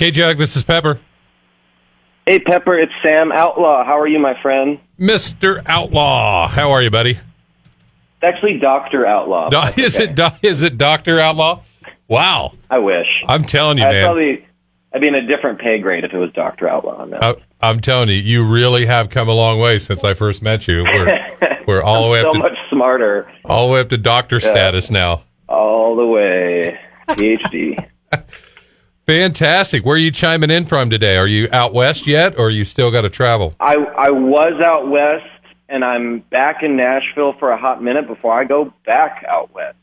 K-Jug, this is Pepper. Hey, Pepper, it's Sam Outlaw. How are you, my friend? Mr. Outlaw. How are you, buddy? It's actually Dr. Outlaw. Is it Dr. Outlaw? Wow. I wish. I'm telling you, man. I'd be in a different pay grade if it was Dr. Outlaw. No. I'm telling you, you really have come a long way since I first met you. We're all the way up so much smarter. All the way up to doctor status now. All the way. PhD. Fantastic. Where are you chiming in from today? Are you out west yet, or you still got to travel? I was out west, and I'm back in Nashville for a hot minute before I go back out west.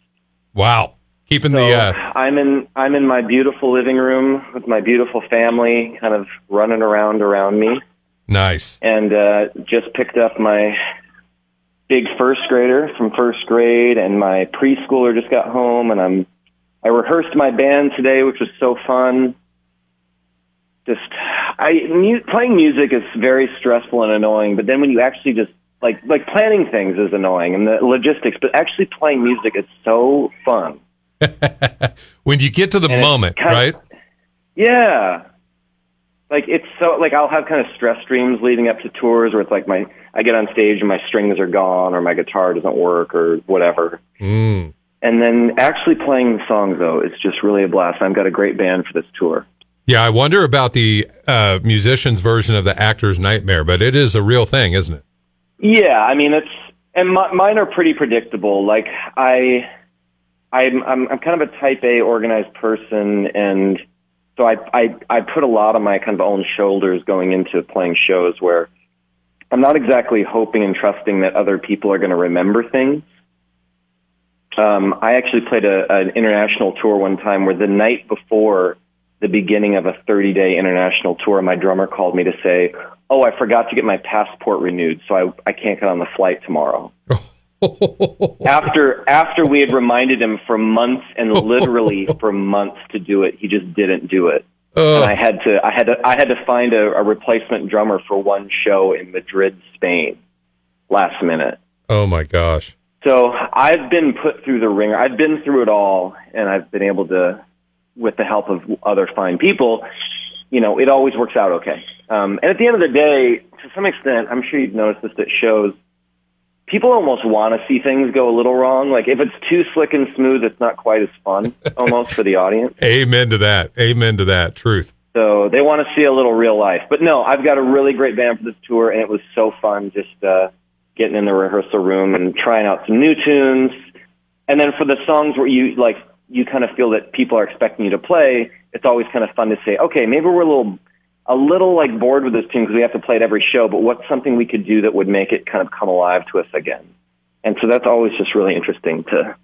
Wow. I'm in my beautiful living room with my beautiful family, kind of running around me. Nice. And just picked up my big first grader from first grade, and my preschooler just got home, and I rehearsed my band today, which was so fun. Playing music is very stressful and annoying, but then when you actually just like planning things is annoying and the logistics, but actually playing music is so fun. When you get to the moment, right? Yeah. Like, it's so, like, I'll have kind of stress dreams leading up to tours where it's like I get on stage and my strings are gone or my guitar doesn't work or whatever. Mm. And then actually playing the song, though, is just really a blast. I've got a great band for this tour. Yeah, I wonder about the musician's version of the actor's nightmare, but it is a real thing, isn't it? Yeah, I mean, mine are pretty predictable. Like, I'm kind of a type A organized person, and so I put a lot on my kind of own shoulders going into playing shows where I'm not exactly hoping and trusting that other people are going to remember things. I actually played an international tour one time where the night before the beginning of a 30-day international tour, my drummer called me to say, "Oh, I forgot to get my passport renewed, so I can't get on the flight tomorrow." After we had reminded him for months and literally for months to do it, he just didn't do it. And I had to find a replacement drummer for one show in Madrid, Spain, last minute. Oh my gosh. So I've been put through the ringer. I've been through it all, and I've been able to, with the help of other fine people, you know, it always works out okay. And at the end of the day, to some extent, I'm sure you've noticed this at shows, people almost want to see things go a little wrong. Like, if it's too slick and smooth, it's not quite as fun, almost, for the audience. Amen to that. Amen to that. Truth. So they want to see a little real life. But no, I've got a really great band for this tour, and it was so fun just getting in the rehearsal room and trying out some new tunes. And then for the songs where you kind of feel that people are expecting you to play, it's always kind of fun to say, okay, maybe we're a little like bored with this tune because we have to play it every show, but what's something we could do that would make it kind of come alive to us again? And so that's always just really interesting to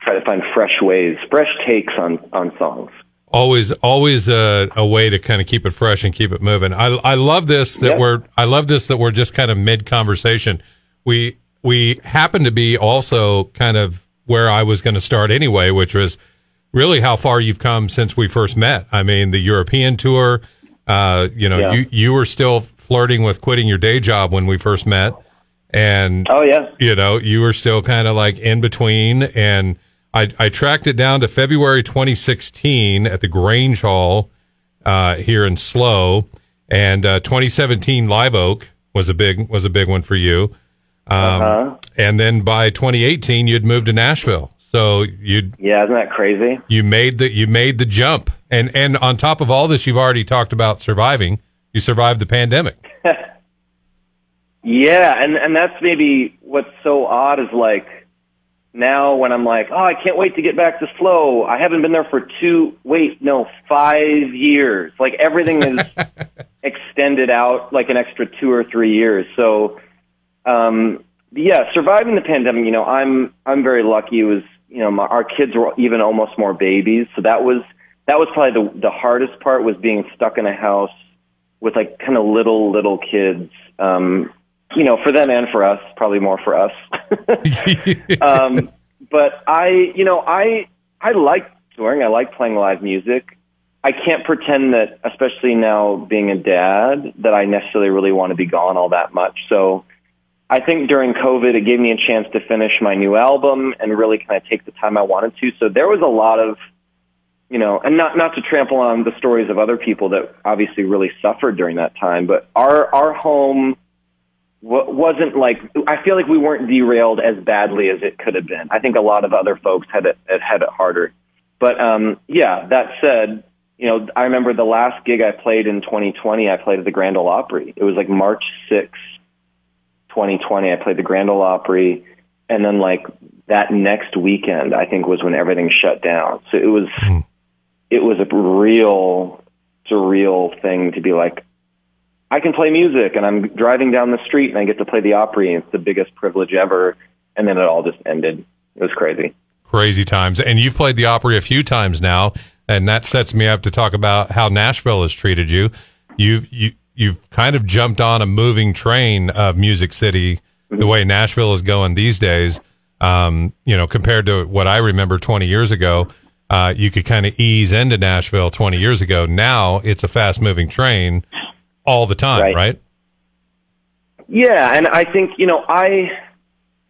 try to find fresh ways, fresh takes on songs. Always a way to kind of keep it fresh and keep it moving. I love this that we're just kind of mid conversation. We happen to be also kind of where I was going to start anyway, which was really how far you've come since we first met. I mean, the European tour. You were still flirting with quitting your day job when we first met, and you were still kind of like in between, and I tracked it down to February 2016 at the Grange Hall here in Slough, and 2017 Live Oak was a big one for you, and then by 2018 you'd moved to Nashville. So isn't that crazy? You made the jump, and on top of all this, you've already talked about surviving. You survived the pandemic. Yeah, and that's maybe what's so odd is like. Now when I'm like, oh, I can't wait to get back to Slough. I haven't been there for 5 years. Like everything is extended out like an extra 2 or 3 years. So, yeah, surviving the pandemic, you know, I'm very lucky. It was, you know, our kids were even almost more babies. So that was probably the hardest part was being stuck in a house with like kind of little kids, you know, for them and for us, probably more for us. But I like touring. I like playing live music. I can't pretend that, especially now being a dad, that I necessarily really want to be gone all that much. So I think during COVID, it gave me a chance to finish my new album and really kind of take the time I wanted to. So there was a lot of you know, and not to trample on the stories of other people that obviously really suffered during that time, but our home wasn't like, I feel like we weren't derailed as badly as it could have been. I think a lot of other folks had it harder. But, yeah, that said, you know, I remember the last gig I played in 2020, I played at the Grand Ole Opry. It was like March 6, 2020, I played the Grand Ole Opry. And then like that next weekend, I think, was when everything shut down. So it was, it was a real surreal thing to be like, I can play music and I'm driving down the street and I get to play the Opry. And it's the biggest privilege ever. And then it all just ended. It was crazy. Crazy times. And you've played the Opry a few times now, and that sets me up to talk about how Nashville has treated you. You've kind of jumped on a moving train of Music City, the way Nashville is going these days, you know, compared to what I remember 20 years ago. You could kind of ease into Nashville 20 years ago. Now it's a fast-moving train all the time, right? Yeah, and I think, you know,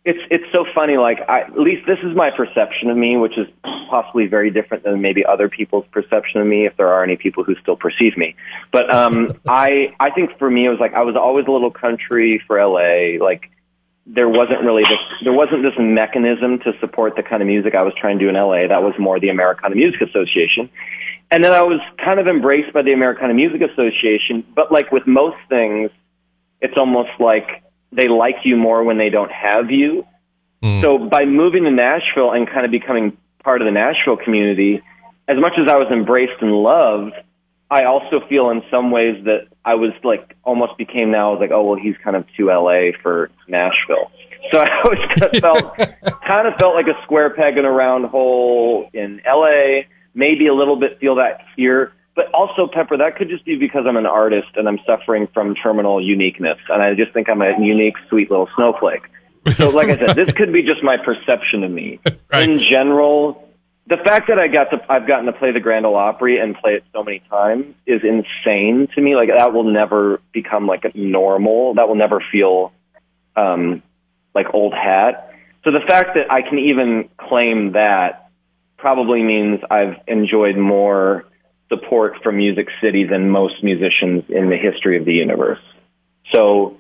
it's so funny, like, at least this is my perception of me, which is possibly very different than maybe other people's perception of me, if there are any people who still perceive me. But I think for me, it was like I was always a little country for LA. Like, there wasn't this mechanism to support the kind of music I was trying to do in LA. That was more the Americana Music Association. And then I was kind of embraced by the Americana Music Association, but like with most things, it's almost like they like you more when they don't have you. So by moving to Nashville and kind of becoming part of the Nashville community, as much as I was embraced and loved, I also feel in some ways that I was like, almost became now, I was like, oh, well, he's kind of too LA for Nashville. So I always kind of felt like a square peg in a round hole in LA, maybe a little bit feel that here. But also, Pepper, that could just be because I'm an artist and I'm suffering from terminal uniqueness. And I just think I'm a unique, sweet little snowflake. So like I said, this could be just my perception of me. In general, the fact that I've gotten to play the Grand Ole Opry and play it so many times is insane to me. Like, that will never become like a normal. That will never feel like old hat. So the fact that I can even claim that probably means I've enjoyed more support from Music City than most musicians in the history of the universe. So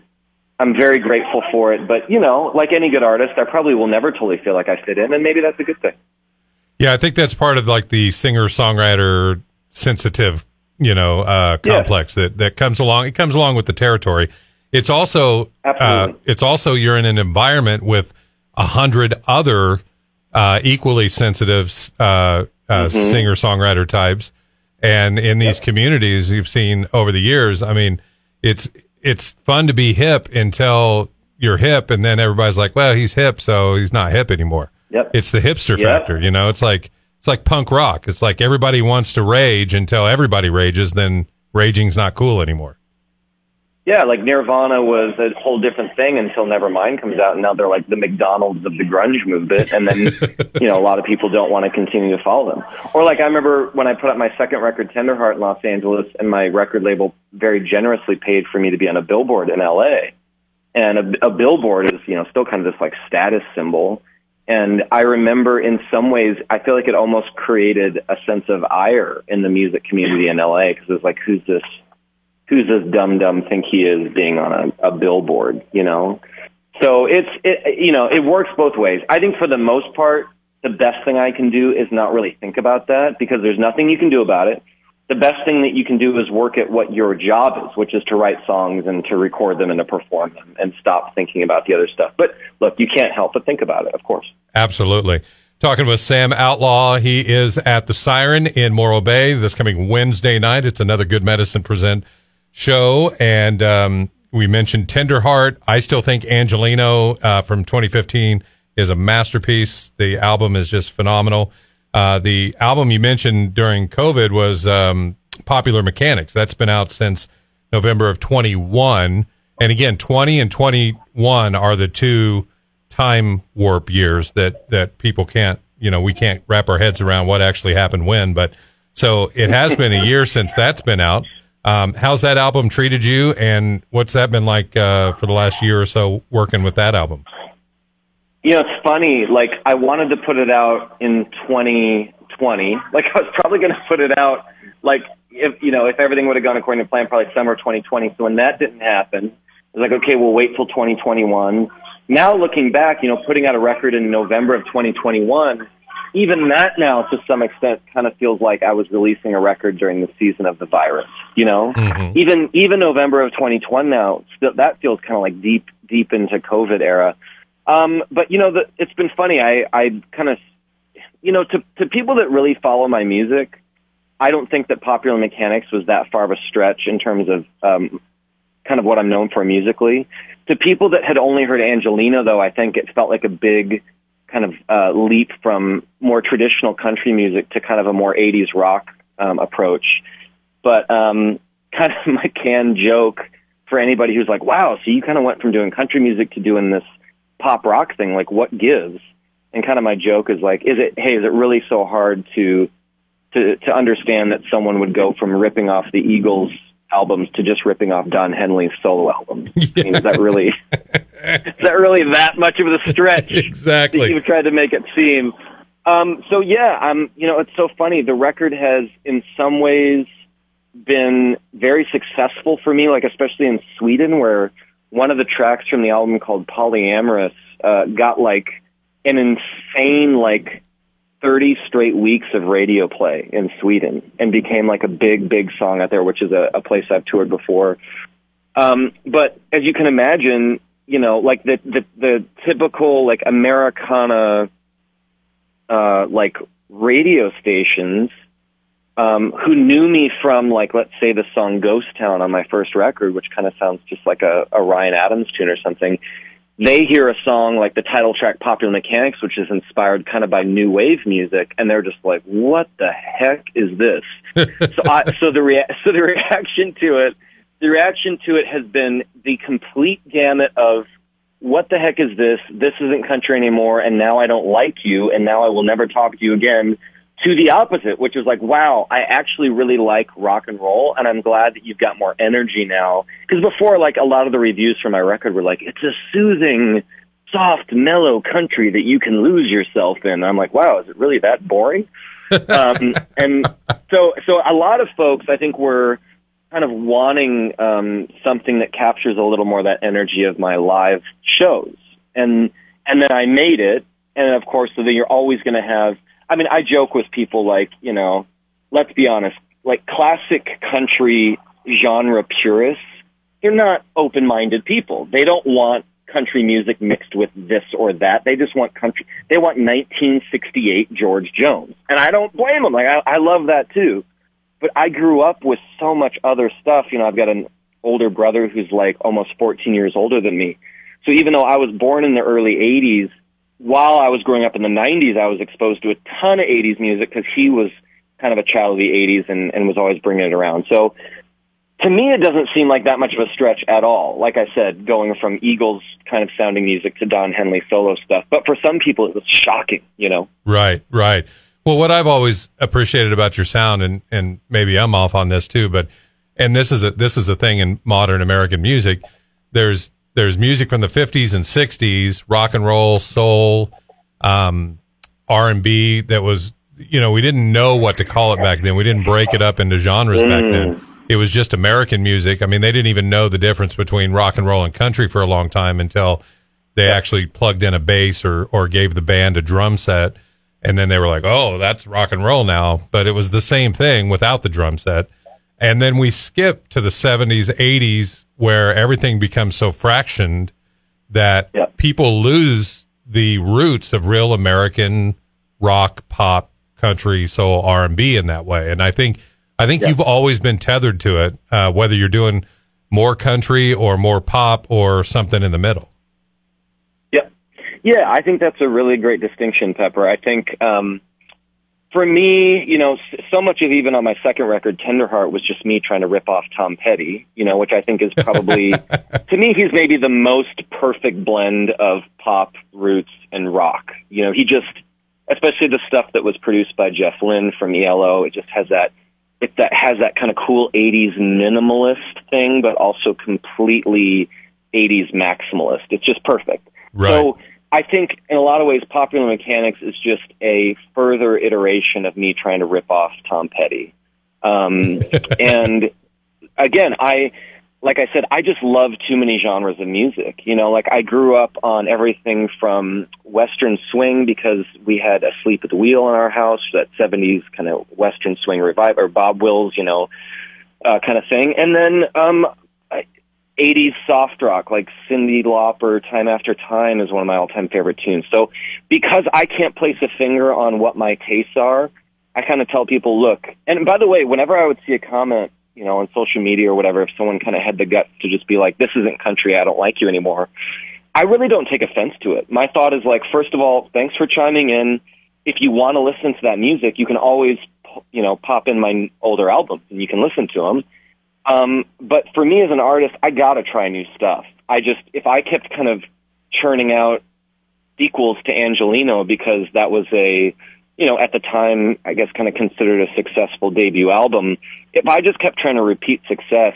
I'm very grateful for it. But, you know, like any good artist, I probably will never totally feel like I fit in, and maybe that's a good thing. Yeah, I think that's part of like the singer-songwriter sensitive, you know, complex that comes along. It comes along with the territory. It's also, you're in an environment with 100 other equally sensitive singer-songwriter types. And in these communities you've seen over the years, I mean, it's fun to be hip until you're hip, and then everybody's like, well, he's hip, so he's not hip anymore. It's the hipster factor, you know. It's like punk rock. It's like everybody wants to rage until everybody rages, then raging's not cool anymore. Yeah, like Nirvana was a whole different thing until Nevermind comes out, and now they're like the McDonald's of the grunge movement, and then, you know, a lot of people don't want to continue to follow them. Or like I remember when I put out my second record, Tenderheart, in Los Angeles, and my record label very generously paid for me to be on a billboard in LA. And a billboard is, you know, still kind of this like status symbol. And I remember in some ways, I feel like it almost created a sense of ire in the music community in LA, because it was like, who's this dumb think he is being on a billboard, you know? So it works both ways. I think for the most part, the best thing I can do is not really think about that, because there's nothing you can do about it. The best thing that you can do is work at what your job is, which is to write songs and to record them and to perform them, and stop thinking about the other stuff. But look, you can't help but think about it, of course. Absolutely. Talking with Sam Outlaw. He is at the Siren in Morro Bay this coming Wednesday night. It's another Good Medicine Present show, and we mentioned Tenderheart. I still think Angeleno from 2015 is a masterpiece. The album is just phenomenal. The album you mentioned during COVID was Popular Mechanics. That's been out since November of 21, and again, 20 and 21 are the two time warp years that people can't, you know, we can't wrap our heads around what actually happened when. But so it has been a year since that's been out. How's that album treated you, and what's that been like for the last year or so working with that album? You know, it's funny, like I wanted to put it out in 2020, 2020. Like, I was probably going to put it out, like, if, you know, if everything would have gone according to plan, probably summer 2020. So when that didn't happen, I was like, okay, we'll wait till 2021. Now looking back, you know, putting out a record in November of 2021, even that now to some extent kind of feels like I was releasing a record during the season of the virus, you know? Mm-hmm. Even November of 2021 now, still, that feels kind of like deep into COVID era. But, you know, it's been funny. I kind of, you know, to people that really follow my music, I don't think that Popular Mechanics was that far of a stretch in terms of kind of what I'm known for musically. To people that had only heard Angeleno, though, I think it felt like a big kind of leap from more traditional country music to kind of a more 80s rock approach. But kind of my canned joke for anybody who's like, wow, so you kind of went from doing country music to doing this pop rock thing, like, what gives? And kind of my joke is like, is it really so hard to understand that someone would go from ripping off the Eagles albums to just ripping off Don Henley's solo albums? Yeah. I mean, is that really that much of a stretch? Exactly. That you've tried to make it seem. So yeah, you know, it's so funny. The record has in some ways been very successful for me, like especially in Sweden, where one of the tracks from the album called Polyamorous got like an insane like 30 straight weeks of radio play in Sweden and became like a big song out there, which is a place I've toured before. But as you can imagine, you know, like the typical like Americana like radio stations who knew me from, like, let's say the song Ghost Town on my first record, which kind of sounds just like a Ryan Adams tune or something, they hear a song like the title track Popular Mechanics, which is inspired kind of by new wave music, and they're just like, what the heck is this? So the reaction to it has been the complete gamut of, what the heck is this? This isn't country anymore, and now I don't like you, and now I will never talk to you again, to the opposite, which is like, wow, I actually really like rock and roll, and I'm glad that you've got more energy now. Because before, like, a lot of the reviews for my record were like, it's a soothing, soft, mellow country that you can lose yourself in. And I'm like, wow, is it really that boring? And so a lot of folks, I think, were kind of wanting something that captures a little more of that energy of my live shows. And then I made it, and of course, so then you're always going to have, I mean, I joke with people like, you know, let's be honest, like classic country genre purists, they're not open-minded people. They don't want country music mixed with this or that. They just want country. They want 1968 George Jones. And I don't blame them. Like, I love that too. But I grew up with so much other stuff. You know, I've got an older brother who's like almost 14 years older than me. So even though I was born in the early 80s, while I was growing up in the 90s, I was exposed to a ton of 80s music because he was kind of a child of the 80s and was always bringing it around. So to me, it doesn't seem like that much of a stretch at all. Like I said, going from Eagles kind of sounding music to Don Henley solo stuff. But for some people, it was shocking, you know? Right. Well, what I've always appreciated about your sound, and maybe I'm off on this too, but, and this is a thing in modern American music, there's music from the 50s and 60s, rock and roll, soul, R&B that was, you know, we didn't know what to call it back then. We didn't break it up into genres back then. It was just American music. I mean, they didn't even know the difference between rock and roll and country for a long time until they actually plugged in a bass or gave the band a drum set. And then they were like, oh, that's rock and roll now. But it was the same thing without the drum set. And then we skip to the 70s, 80s, where everything becomes so fractioned that people lose the roots of real American rock, pop, country, soul, R&B in that way. And I think you've always been tethered to it, whether you're doing more country or more pop or something in the middle. Yeah, I think that's a really great distinction, Pepper. I think for me, you know, so much of even on my second record, Tenderheart, was just me trying to rip off Tom Petty, you know, which I think is probably, to me, he's maybe the most perfect blend of pop, roots, and rock. You know, he just, especially the stuff that was produced by Jeff Lynne from ELO, it just has that kind of cool 80s minimalist thing, but also completely 80s maximalist. It's just perfect. Right. So I think in a lot of ways Popular Mechanics is just a further iteration of me trying to rip off Tom Petty. And again, I just love too many genres of music. You know, like I grew up on everything from Western swing because we had a Sleep at the Wheel in our house, that 70s kind of Western swing revive, or Bob Wills, you know, kind of thing. And then 80s soft rock, like Cyndi Lauper, Time After Time is one of my all-time favorite tunes. So because I can't place a finger on what my tastes are, I kind of tell people, look, and by the way, whenever I would see a comment, you know, on social media or whatever, if someone kind of had the guts to just be like, this isn't country, I don't like you anymore, I really don't take offense to it. My thought is like, first of all, thanks for chiming in. If you want to listen to that music, you can always, you know, pop in my older albums and you can listen to them. But for me as an artist, I gotta try new stuff. If I kept kind of churning out sequels to Angeleno because that was a, you know, at the time, I guess kind of considered a successful debut album, if I just kept trying to repeat success,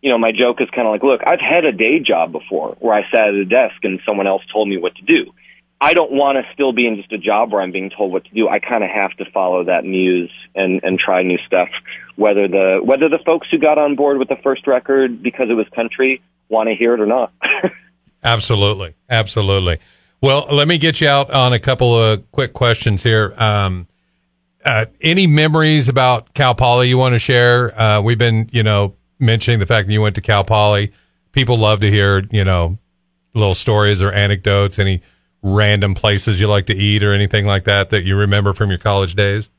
you know, my joke is kind of like, look, I've had a day job before where I sat at a desk and someone else told me what to do. I don't want to still be in just a job where I'm being told what to do. I kind of have to follow that muse and try new stuff. Whether the folks who got on board with the first record because it was country want to hear it or not. Absolutely. Absolutely. Well, let me get you out on a couple of quick questions here. Any memories about Cal Poly you want to share? We've been, you know, mentioning the fact that you went to Cal Poly. People love to hear, you know, little stories or anecdotes, any random places you like to eat or anything like that that you remember from your college days?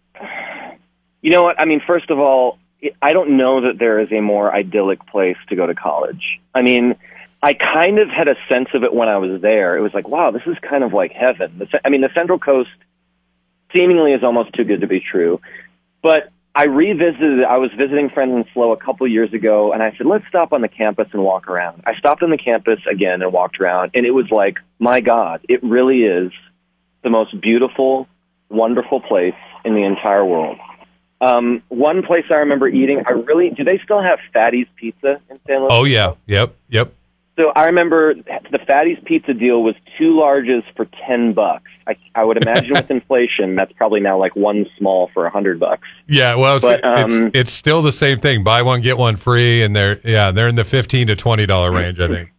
You know what? I mean, first of all, I don't know that there is a more idyllic place to go to college. I mean, I kind of had a sense of it when I was there. It was like, wow, this is kind of like heaven. I mean, the Central Coast seemingly is almost too good to be true. But I revisited, I was visiting friends in SLO a couple years ago, and I said, let's stop on the campus and walk around. I stopped on the campus again and walked around, and it was like, my God, it really is the most beautiful, wonderful place in the entire world. One place I remember eating, do they still have Fatty's Pizza in San Luis? Oh, yeah. Yep. So I remember the Fatty's Pizza deal was 2 larges for $10. I would imagine with inflation, that's probably now like 1 small for $100. Yeah, well, it's still the same thing. Buy one, get one free, and they're in the $15 to $20 range, I think.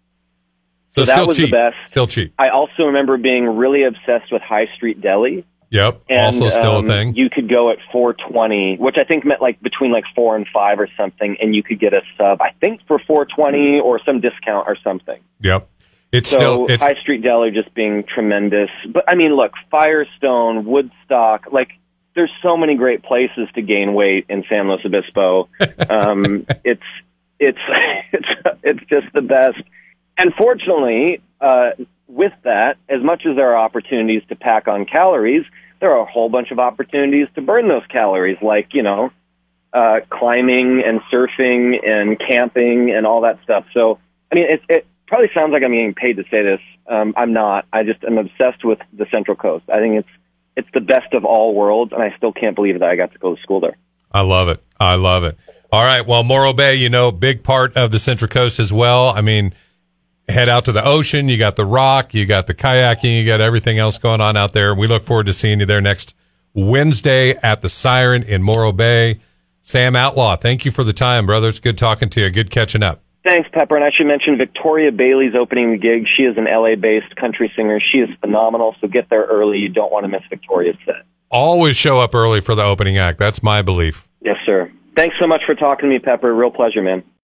So that was cheap. The best. Still cheap. I also remember being really obsessed with High Street Deli. Yep, and, also still a thing. You could go at 4:20, which I think meant like between like 4 and 5 or something, and you could get a sub, I think, for 4:20 or some discount or something. Yep. It's High Street Deli just being tremendous. But, I mean, look, Firestone, Woodstock, like, there's so many great places to gain weight in San Luis Obispo. It's just the best. And fortunately, with that, as much as there are opportunities to pack on calories, there are a whole bunch of opportunities to burn those calories, like, you know, climbing and surfing and camping and all that stuff. So, I mean, it probably sounds like I'm getting paid to say this. I'm not. I'm obsessed with the Central Coast. I think it's the best of all worlds, and I still can't believe that I got to go to school there. I love it. All right. Well, Morro Bay, you know, big part of the Central Coast as well. I mean, head out to the ocean. You got the rock, you got the kayaking, you got everything else going on out there. We look forward to seeing you there next Wednesday at the Siren in Morro Bay. Sam Outlaw, thank you for the time, brother. It's good talking to you. Good catching up. Thanks, Pepper. And I should mention Victoria Bailey's opening the gig. She is an LA-based country singer. She is phenomenal, so get there early. You don't want to miss Victoria's set. Always show up early for the opening act. That's my belief. Yes, sir. Thanks so much for talking to me, Pepper. Real pleasure, man.